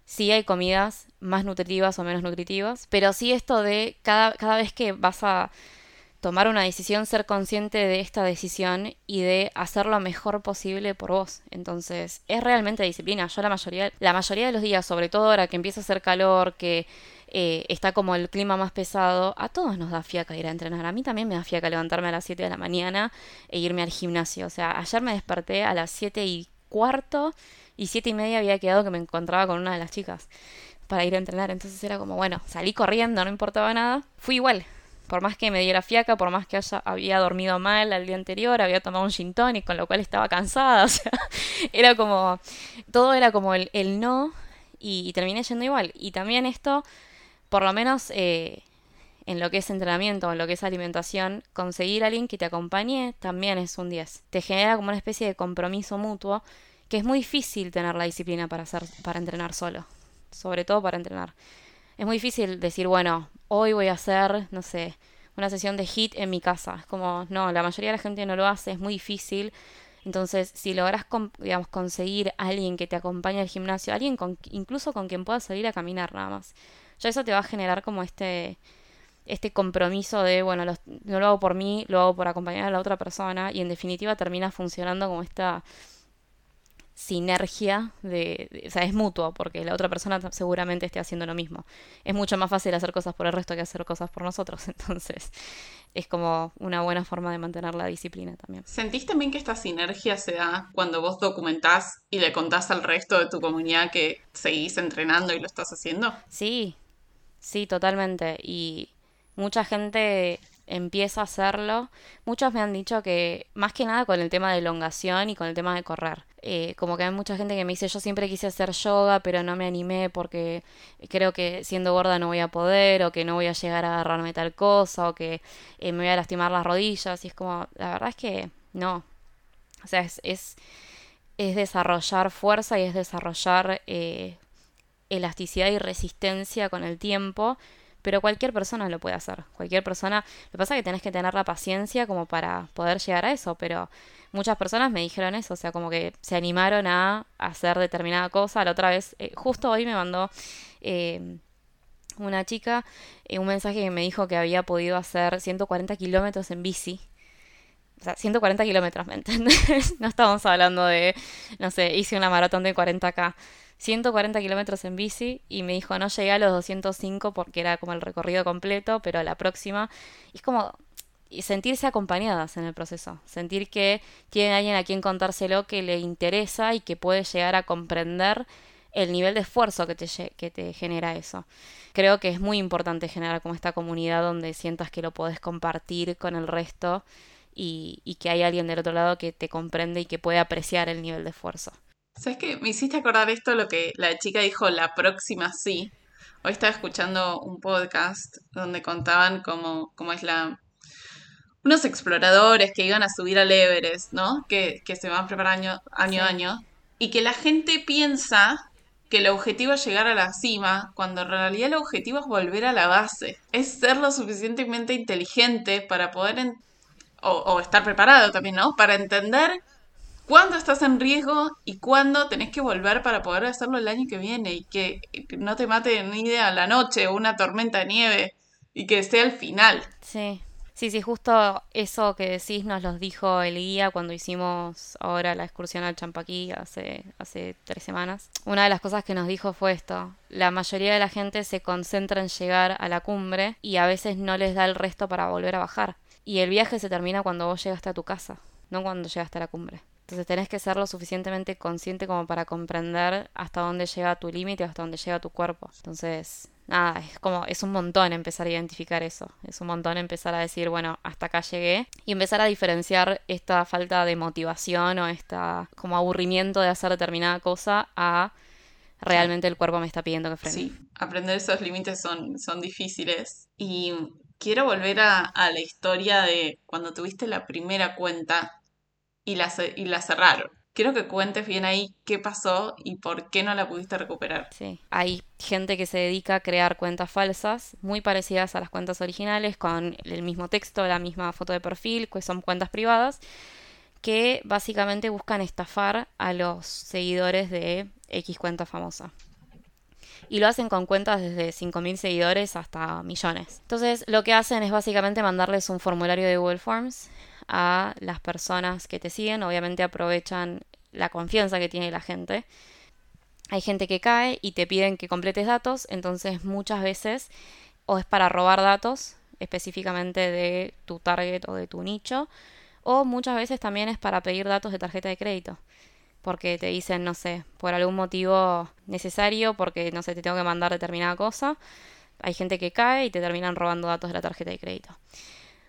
Sí hay comidas más nutritivas o menos nutritivas, pero sí esto de cada, cada vez que vas a tomar una decisión, ser consciente de esta decisión y de hacer lo mejor posible por vos. Entonces, es realmente disciplina. Yo la mayoría, la mayoría de los días, sobre todo ahora que empieza a hacer calor, que eh, está como el clima más pesado, a todos nos da fiaca ir a entrenar. A mí también me da fiaca levantarme a las siete de la mañana e irme al gimnasio. O sea, ayer me desperté a las siete y cuarto y siete y media había quedado que me encontraba con una de las chicas para ir a entrenar. Entonces era como, bueno, salí corriendo, no importaba nada. Fui igual. Por más que me diera fiaca, por más que haya, había dormido mal el día anterior, había tomado un gin tonic, con lo cual estaba cansada. O sea, era como... Todo era como el, el no y, y terminé yendo igual. Y también esto, por lo menos eh, en lo que es entrenamiento, en lo que es alimentación, conseguir a alguien que te acompañe también es un diez. Te genera como una especie de compromiso mutuo, que es muy difícil tener la disciplina para hacer, para entrenar solo, sobre todo para entrenar. Es muy difícil decir, bueno, hoy voy a hacer, no sé, una sesión de H I I T en mi casa. Es como, no, la mayoría de la gente no lo hace, es muy difícil. Entonces, si lográs, digamos, conseguir a alguien que te acompañe al gimnasio, alguien con, incluso con quien puedas salir a caminar nada más, ya eso te va a generar como este... este compromiso de, bueno, los, no lo hago por mí, lo hago por acompañar a la otra persona, y en definitiva termina funcionando como esta sinergia de, de, o sea, es mutuo, porque la otra persona seguramente esté haciendo lo mismo. Es mucho más fácil hacer cosas por el resto que hacer cosas por nosotros, entonces es como una buena forma de mantener la disciplina también. ¿Sentís también que esta sinergia se da cuando vos documentás y le contás al resto de tu comunidad que seguís entrenando y lo estás haciendo? Sí, sí, totalmente, y mucha gente empieza a hacerlo. Muchos me han dicho que, más que nada con el tema de elongación y con el tema de correr. Eh, como que hay mucha gente que me dice, yo siempre quise hacer yoga, pero no me animé porque creo que siendo gorda no voy a poder, o que no voy a llegar a agarrarme tal cosa, o que eh, me voy a lastimar las rodillas. Y es como, la verdad es que no. O sea, es, es, es desarrollar fuerza y es desarrollar eh, elasticidad y resistencia con el tiempo. Pero cualquier persona lo puede hacer, cualquier persona. Lo que pasa es que tenés que tener la paciencia como para poder llegar a eso, pero muchas personas me dijeron eso, o sea, como que se animaron a hacer determinada cosa. La otra vez, eh, justo hoy me mandó eh, una chica eh, un mensaje que me dijo que había podido hacer ciento cuarenta kilómetros en bici. O sea, ciento cuarenta kilómetros, ¿me entendés? No estamos hablando de, no sé, hice una maratón de cuarenta kilómetros. ciento cuarenta kilómetros en bici, y me dijo, no llegué a los doscientos cinco porque era como el recorrido completo, pero a la próxima. Y es como sentirse acompañadas en el proceso, sentir que tienen alguien a quien contárselo, que le interesa y que puede llegar a comprender el nivel de esfuerzo que te, que te genera eso. Creo que es muy importante generar como esta comunidad donde sientas que lo podés compartir con el resto y, y que hay alguien del otro lado que te comprende y que puede apreciar el nivel de esfuerzo. ¿Sabes qué? Me hiciste acordar esto, lo que la chica dijo, la próxima sí. Hoy estaba escuchando un podcast donde contaban cómo, cómo es la... unos exploradores que iban a subir al Everest, ¿no? Que, que se van preparando año a año. Y que la gente piensa que el objetivo es llegar a la cima, cuando en realidad el objetivo es volver a la base. Es ser lo suficientemente inteligente para poder... En... O, o estar preparado también, ¿no? Para entender... ¿Cuándo estás en riesgo y cuándo tenés que volver para poder hacerlo el año que viene? Y que no te mate ni idea la noche o una tormenta de nieve y que sea el final. Sí, sí, sí, justo eso que decís nos lo dijo el guía cuando hicimos ahora la excursión al Champaquí hace, hace tres semanas. Una de las cosas que nos dijo fue esto. La mayoría de la gente se concentra en llegar a la cumbre y a veces no les da el resto para volver a bajar. Y el viaje se termina cuando vos llegaste a tu casa, no cuando llegaste a la cumbre. Entonces tenés que ser lo suficientemente consciente como para comprender hasta dónde llega tu límite, hasta dónde llega tu cuerpo. Entonces nada, es como, es un montón empezar a identificar eso, es un montón empezar a decir, bueno, hasta acá llegué, y empezar a diferenciar esta falta de motivación o esta como aburrimiento de hacer determinada cosa a realmente el cuerpo me está pidiendo que frene. Sí, aprender esos límites son, son difíciles. Y quiero volver a, a la historia de cuando tuviste la primera cuenta y la, y la cerraron. Quiero que cuentes bien ahí qué pasó y por qué no la pudiste recuperar. Sí, hay gente que se dedica a crear cuentas falsas, muy parecidas a las cuentas originales, con el mismo texto, la misma foto de perfil, que son cuentas privadas, que básicamente buscan estafar a los seguidores de X cuenta famosa. Y lo hacen con cuentas desde cinco mil seguidores hasta millones. Entonces, lo que hacen es básicamente mandarles un formulario de Google Forms a las personas que te siguen. Obviamente aprovechan la confianza que tiene la gente. Hay gente que cae y te piden que completes datos. Entonces, muchas veces, o es para robar datos, específicamente de tu target o de tu nicho, o muchas veces también es para pedir datos de tarjeta de crédito. Porque te dicen, no sé, por algún motivo necesario, porque, no sé, te tengo que mandar determinada cosa. Hay gente que cae y te terminan robando datos de la tarjeta de crédito.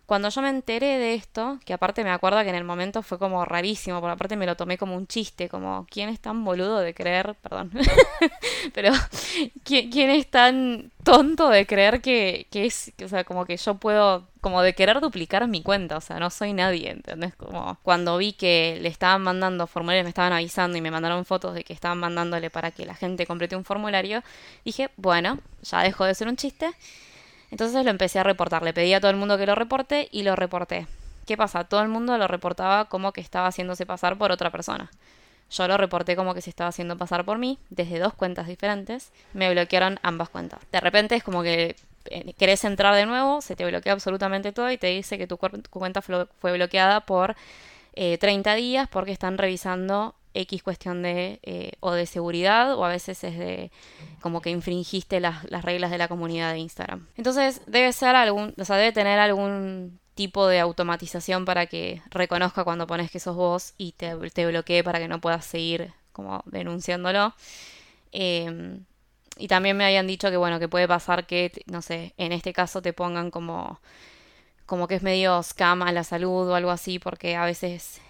Cuando yo me enteré de esto, que aparte me acuerdo que en el momento fue como rarísimo, porque aparte me lo tomé como un chiste, como, ¿quién es tan boludo de creer? Perdón. Pero, ¿quién, ¿quién es tan tonto de creer que, que es, o sea, como que yo puedo, como de querer duplicar mi cuenta? O sea, no soy nadie, ¿entendés? Como cuando vi que le estaban mandando formularios, me estaban avisando y me mandaron fotos de que estaban mandándole para que la gente complete un formulario, dije, bueno, ya dejó de ser un chiste. Entonces lo empecé a reportar, le pedí a todo el mundo que lo reporte y lo reporté. ¿Qué pasa? Todo el mundo lo reportaba como que estaba haciéndose pasar por otra persona. Yo lo reporté como que se estaba haciendo pasar por mí, desde dos cuentas diferentes. Me bloquearon ambas cuentas. De repente es como que querés entrar de nuevo, se te bloquea absolutamente todo y te dice que tu cuenta fue bloqueada por eh, treinta días porque están revisando X cuestión de eh, o de seguridad, o a veces es de como que infringiste las, las reglas de la comunidad de Instagram. Entonces debe ser algún, o sea, debe tener algún tipo de automatización para que reconozca cuando pones que sos vos y te, te bloquee para que no puedas seguir como denunciándolo. Eh, y también me habían dicho que bueno, que puede pasar que, no sé, en este caso te pongan como, como que es medio scam a la salud o algo así, porque a veces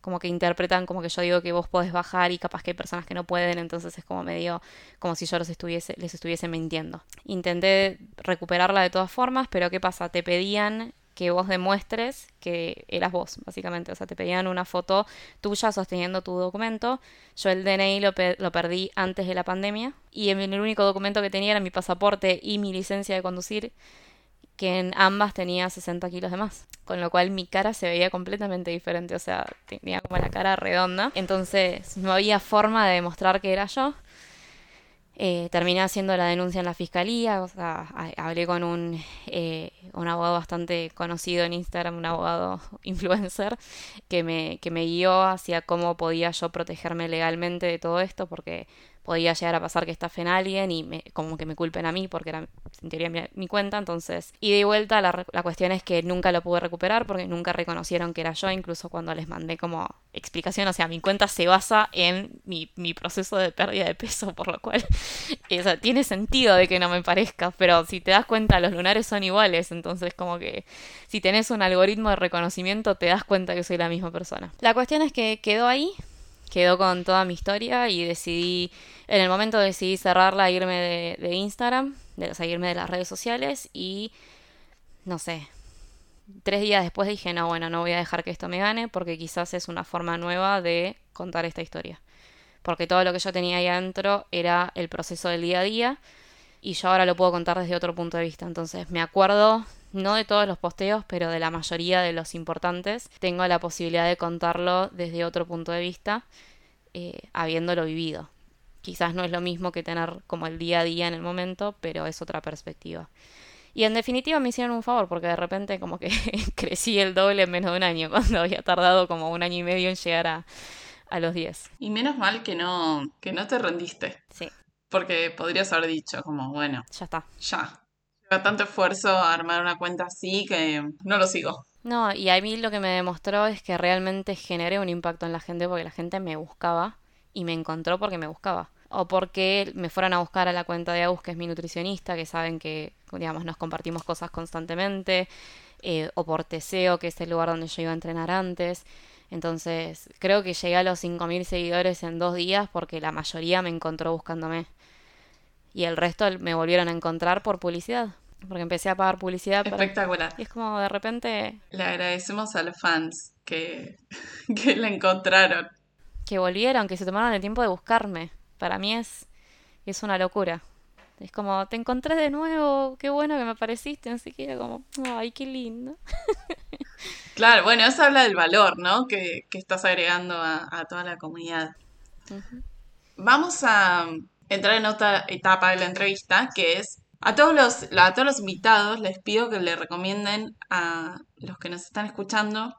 como que interpretan como que yo digo que vos podés bajar y capaz que hay personas que no pueden, entonces es como medio como si yo los estuviese, les estuviese mintiendo. Intenté recuperarla de todas formas, pero ¿qué pasa? Te pedían que vos demuestres que eras vos, básicamente. O sea, te pedían una foto tuya sosteniendo tu documento. Yo el D N I lo, pe- lo perdí antes de la pandemia y el único documento que tenía era mi pasaporte y mi licencia de conducir, que en ambas tenía sesenta kilos de más, con lo cual mi cara se veía completamente diferente, o sea, tenía como la cara redonda, entonces no había forma de demostrar que era yo. Eh, terminé haciendo la denuncia en la fiscalía, o sea, hablé con un, eh, un abogado bastante conocido en Instagram, un abogado influencer, que me, que me guió hacia cómo podía yo protegerme legalmente de todo esto, porque podía llegar a pasar que estafen a alguien y me, como que me culpen a mí, porque era en teoría mi, mi cuenta, entonces ida y vuelta. La, la cuestión es que nunca lo pude recuperar porque nunca reconocieron que era yo, incluso cuando les mandé como explicación. O sea, mi cuenta se basa en mi, mi proceso de pérdida de peso, por lo cual o sea, tiene sentido de que no me parezca, pero si te das cuenta, los lunares son iguales, entonces como que si tenés un algoritmo de reconocimiento te das cuenta que soy la misma persona. La cuestión es que quedó ahí. Quedó con toda mi historia y decidí, en el momento decidí cerrarla, irme de, de Instagram, de, o sea, irme de las redes sociales y, no sé, tres días después dije, no, bueno, no voy a dejar que esto me gane porque quizás es una forma nueva de contar esta historia. Porque todo lo que yo tenía ahí adentro era el proceso del día a día y yo ahora lo puedo contar desde otro punto de vista. Entonces me acuerdo, no de todos los posteos, pero de la mayoría de los importantes, tengo la posibilidad de contarlo desde otro punto de vista, eh, habiéndolo vivido. Quizás no es lo mismo que tener como el día a día en el momento, pero es otra perspectiva. Y en definitiva me hicieron un favor, porque de repente como que crecí el doble en menos de un año, cuando había tardado como un año y medio en llegar a, a los diez. Y menos mal que no, que no te rendiste. Sí. Porque podrías haber dicho como, bueno, ya está. Ya. Lleva tanto esfuerzo armar una cuenta así que no lo sigo. No, y a mí lo que me demostró es que realmente generé un impacto en la gente porque la gente me buscaba y me encontró porque me buscaba. o porque me fueran a buscar a la cuenta de Agus, que es mi nutricionista, que saben que, digamos, nos compartimos cosas constantemente, eh, o por Teseo, que es el lugar donde yo iba a entrenar antes. Entonces, creo que llegué a los cinco mil seguidores en dos días porque la mayoría me encontró buscándome. Y el resto me volvieron a encontrar por publicidad, porque empecé a pagar publicidad. Espectacular. Para... Y es como de repente... Le agradecemos a los fans que, que la encontraron. Que volvieron, que se tomaron el tiempo de buscarme. Para mí es, es una locura. Es como, te encontré de nuevo, qué bueno que me apareciste, así que era como, ay, qué lindo. Claro, bueno, eso habla del valor, ¿no? Que, que estás agregando a, a toda la comunidad. Uh-huh. Vamos a entrar en otra etapa de la entrevista, que es, a todos los, a todos los invitados les pido que le recomienden a los que nos están escuchando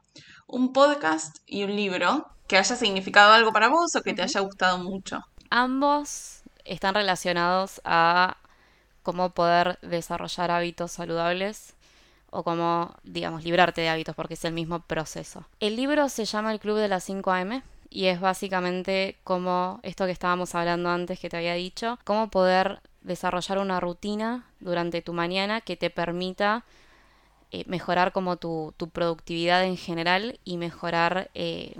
un podcast y un libro que haya significado algo para vos o que te uh-huh. haya gustado mucho. Ambos están relacionados a cómo poder desarrollar hábitos saludables o cómo, digamos, librarte de hábitos, porque es el mismo proceso. El libro se llama El Club de las cinco a eme y es básicamente como esto que estábamos hablando antes que te había dicho, cómo poder desarrollar una rutina durante tu mañana que te permita eh, mejorar como tu, tu productividad en general y mejorar eh,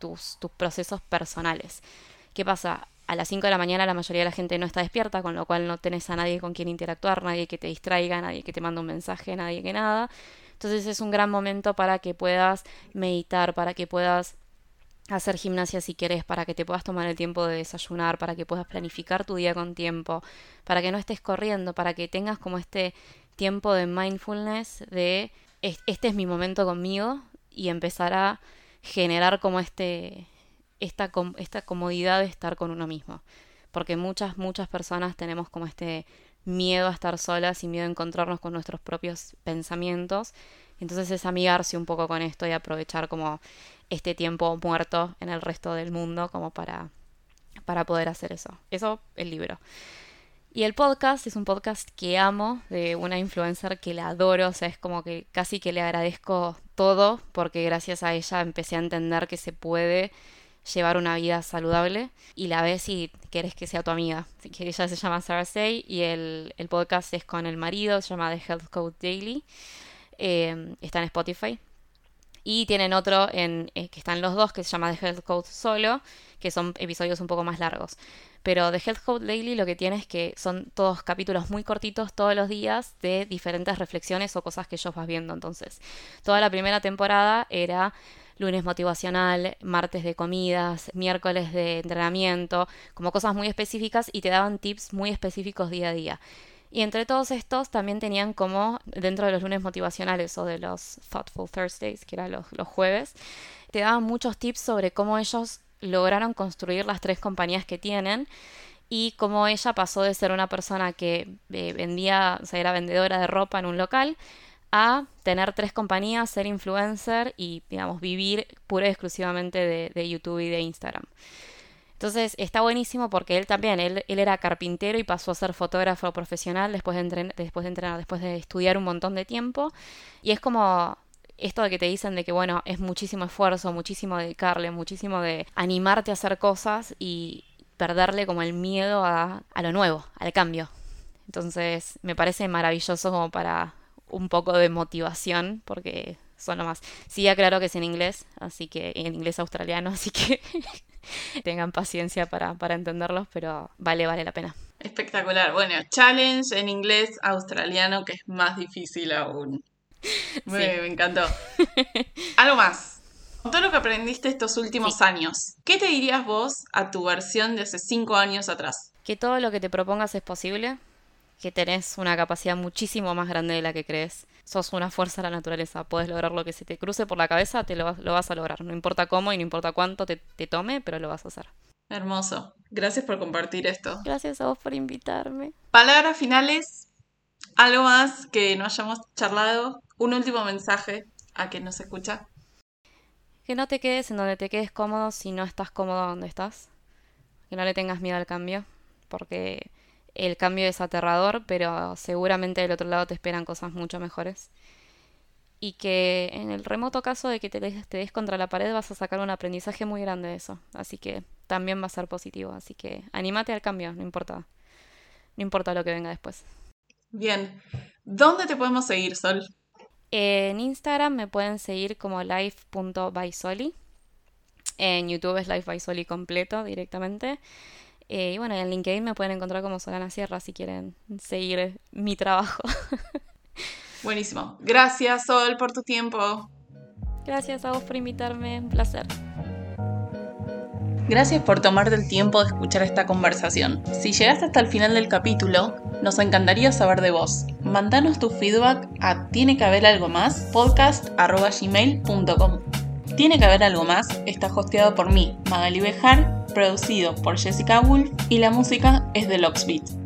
tus, tus procesos personales. ¿Qué pasa? A las cinco de la mañana la mayoría de la gente no está despierta, con lo cual no tenés a nadie con quien interactuar, nadie que te distraiga, nadie que te mande un mensaje, nadie que nada. Entonces es un gran momento para que puedas meditar, para que puedas hacer gimnasia si querés, para que te puedas tomar el tiempo de desayunar, para que puedas planificar tu día con tiempo, para que no estés corriendo, para que tengas como este tiempo de mindfulness de este es mi momento conmigo y empezar a generar como este... Esta, com- esta comodidad de estar con uno mismo, porque muchas, muchas personas tenemos como este miedo a estar solas y miedo a encontrarnos con nuestros propios pensamientos. Entonces es amigarse un poco con esto y aprovechar como este tiempo muerto en el resto del mundo como para, para poder hacer eso. Eso, el libro. Y el podcast es un podcast que amo, de una influencer que la adoro, o sea, es como que casi que le agradezco todo, porque gracias a ella empecé a entender que se puede llevar una vida saludable, y la ves y querés que sea tu amiga. Así que ella se llama Sarah Sey y el, el podcast es con el marido, se llama The Health Code Daily, eh, está en Spotify, y tienen otro en eh, que están los dos, que se llama The Health Code Solo, que son episodios un poco más largos. Pero The Health Code Daily lo que tiene es que son todos capítulos muy cortitos todos los días de diferentes reflexiones o cosas que yo vas viendo. Entonces, toda la primera temporada era lunes motivacional, martes de comidas, miércoles de entrenamiento, como cosas muy específicas, y te daban tips muy específicos día a día. Y entre todos estos también tenían como, dentro de los lunes motivacionales o de los Thoughtful Thursdays, que eran los, los jueves, te daban muchos tips sobre cómo ellos lograron construir las tres compañías que tienen y cómo ella pasó de ser una persona que eh, vendía, o sea, era vendedora de ropa en un local, a tener tres compañías, ser influencer y, digamos, vivir pura y exclusivamente de, de YouTube y de Instagram. Entonces está buenísimo porque él también, él, él era carpintero y pasó a ser fotógrafo profesional después de, entren- después de entrenar, después de estudiar un montón de tiempo. Y es como esto de que te dicen de que, bueno, es muchísimo esfuerzo, muchísimo dedicarle, muchísimo de animarte a hacer cosas y perderle como el miedo a, a lo nuevo, al cambio. Entonces me parece maravilloso como para... un poco de motivación, porque son lo más. Sí, aclaro que es en inglés, así que en inglés australiano, así que tengan paciencia para, para entenderlos, pero vale, vale la pena. Espectacular. Bueno, challenge en inglés australiano, que es más difícil aún. Muy sí. Bien, me encantó. Algo más. Con todo lo que aprendiste estos últimos sí. años, ¿qué te dirías vos a tu versión de hace cinco años atrás? Que todo lo que te propongas es posible, que tenés una capacidad muchísimo más grande de la que crees. Sos una fuerza de la naturaleza, podés lograr lo que se te cruce por la cabeza, te lo, lo vas a lograr. No importa cómo y no importa cuánto te, te tome, pero lo vas a hacer. Hermoso. Gracias por compartir esto. Gracias a vos por invitarme. Palabras finales, algo más que no hayamos charlado, un último mensaje a quien nos escucha. Que no te quedes en donde te quedes cómodo si no estás cómodo donde estás. Que no le tengas miedo al cambio, porque... el cambio es aterrador, pero seguramente del otro lado te esperan cosas mucho mejores. Y que en el remoto caso de que te des, te des contra la pared, vas a sacar un aprendizaje muy grande de eso. Así que también va a ser positivo. Así que anímate al cambio, no importa, no importa lo que venga después. Bien. ¿Dónde te podemos seguir, Sol? En Instagram me pueden seguir como life punto by soli. En YouTube es Life by Soli completo directamente. Eh, y bueno, en LinkedIn me pueden encontrar como Solana Sierra si quieren seguir mi trabajo. Buenísimo. Gracias, Sol, por tu tiempo. Gracias a vos por invitarme. Un placer. Gracias por tomarte el tiempo de escuchar esta conversación. Si llegaste hasta el final del capítulo, nos encantaría saber de vos. Mandanos tu feedback a Tiene que haber algo más, podcast arroba gmail punto com. Tiene que haber algo más está hosteado por mí, Magali Bejar, producido por Jessica Wolf y la música es de Locksbeat.